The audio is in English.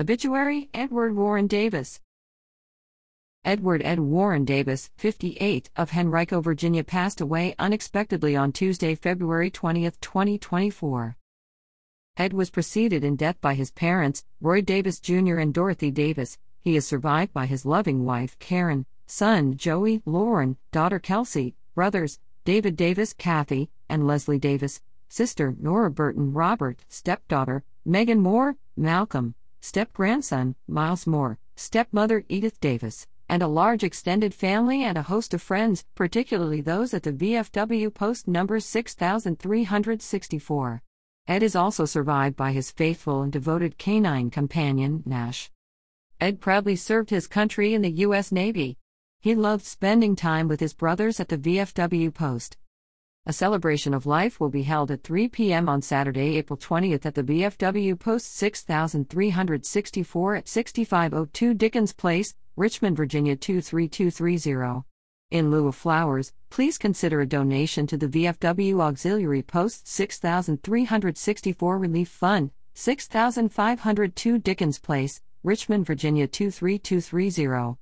Obituary, Edward Warren Davis. Edward Ed Warren Davis, 58, of Henrico, Virginia, passed away unexpectedly on Tuesday, February 20, 2024. Ed was preceded in death by his parents, Roy Davis Jr. and Dorothy Davis. He is survived by his loving wife, Karen, son, Joey, Lauren, daughter, Kelsey, brothers, David Davis, Kathy, and Leslie Davis, sister, Nora Burton, Robert, stepdaughter, Megan Moore, Malcolm, step-grandson, Miles Moore, stepmother, Edith Davis, and a large extended family and a host of friends, particularly those at the VFW Post number 6364. Ed is also survived by his faithful and devoted canine companion, Nash. Ed proudly served his country in the U.S. Navy. He loved spending time with his brothers at the VFW Post. A celebration of life will be held at 3 p.m. on Saturday, April 20th at the VFW Post 6364 at 6502 Dickens Place, Richmond, Virginia 23230. In lieu of flowers, please consider a donation to the VFW Auxiliary Post 6364 Relief Fund, 6502 Dickens Place, Richmond, Virginia 23230.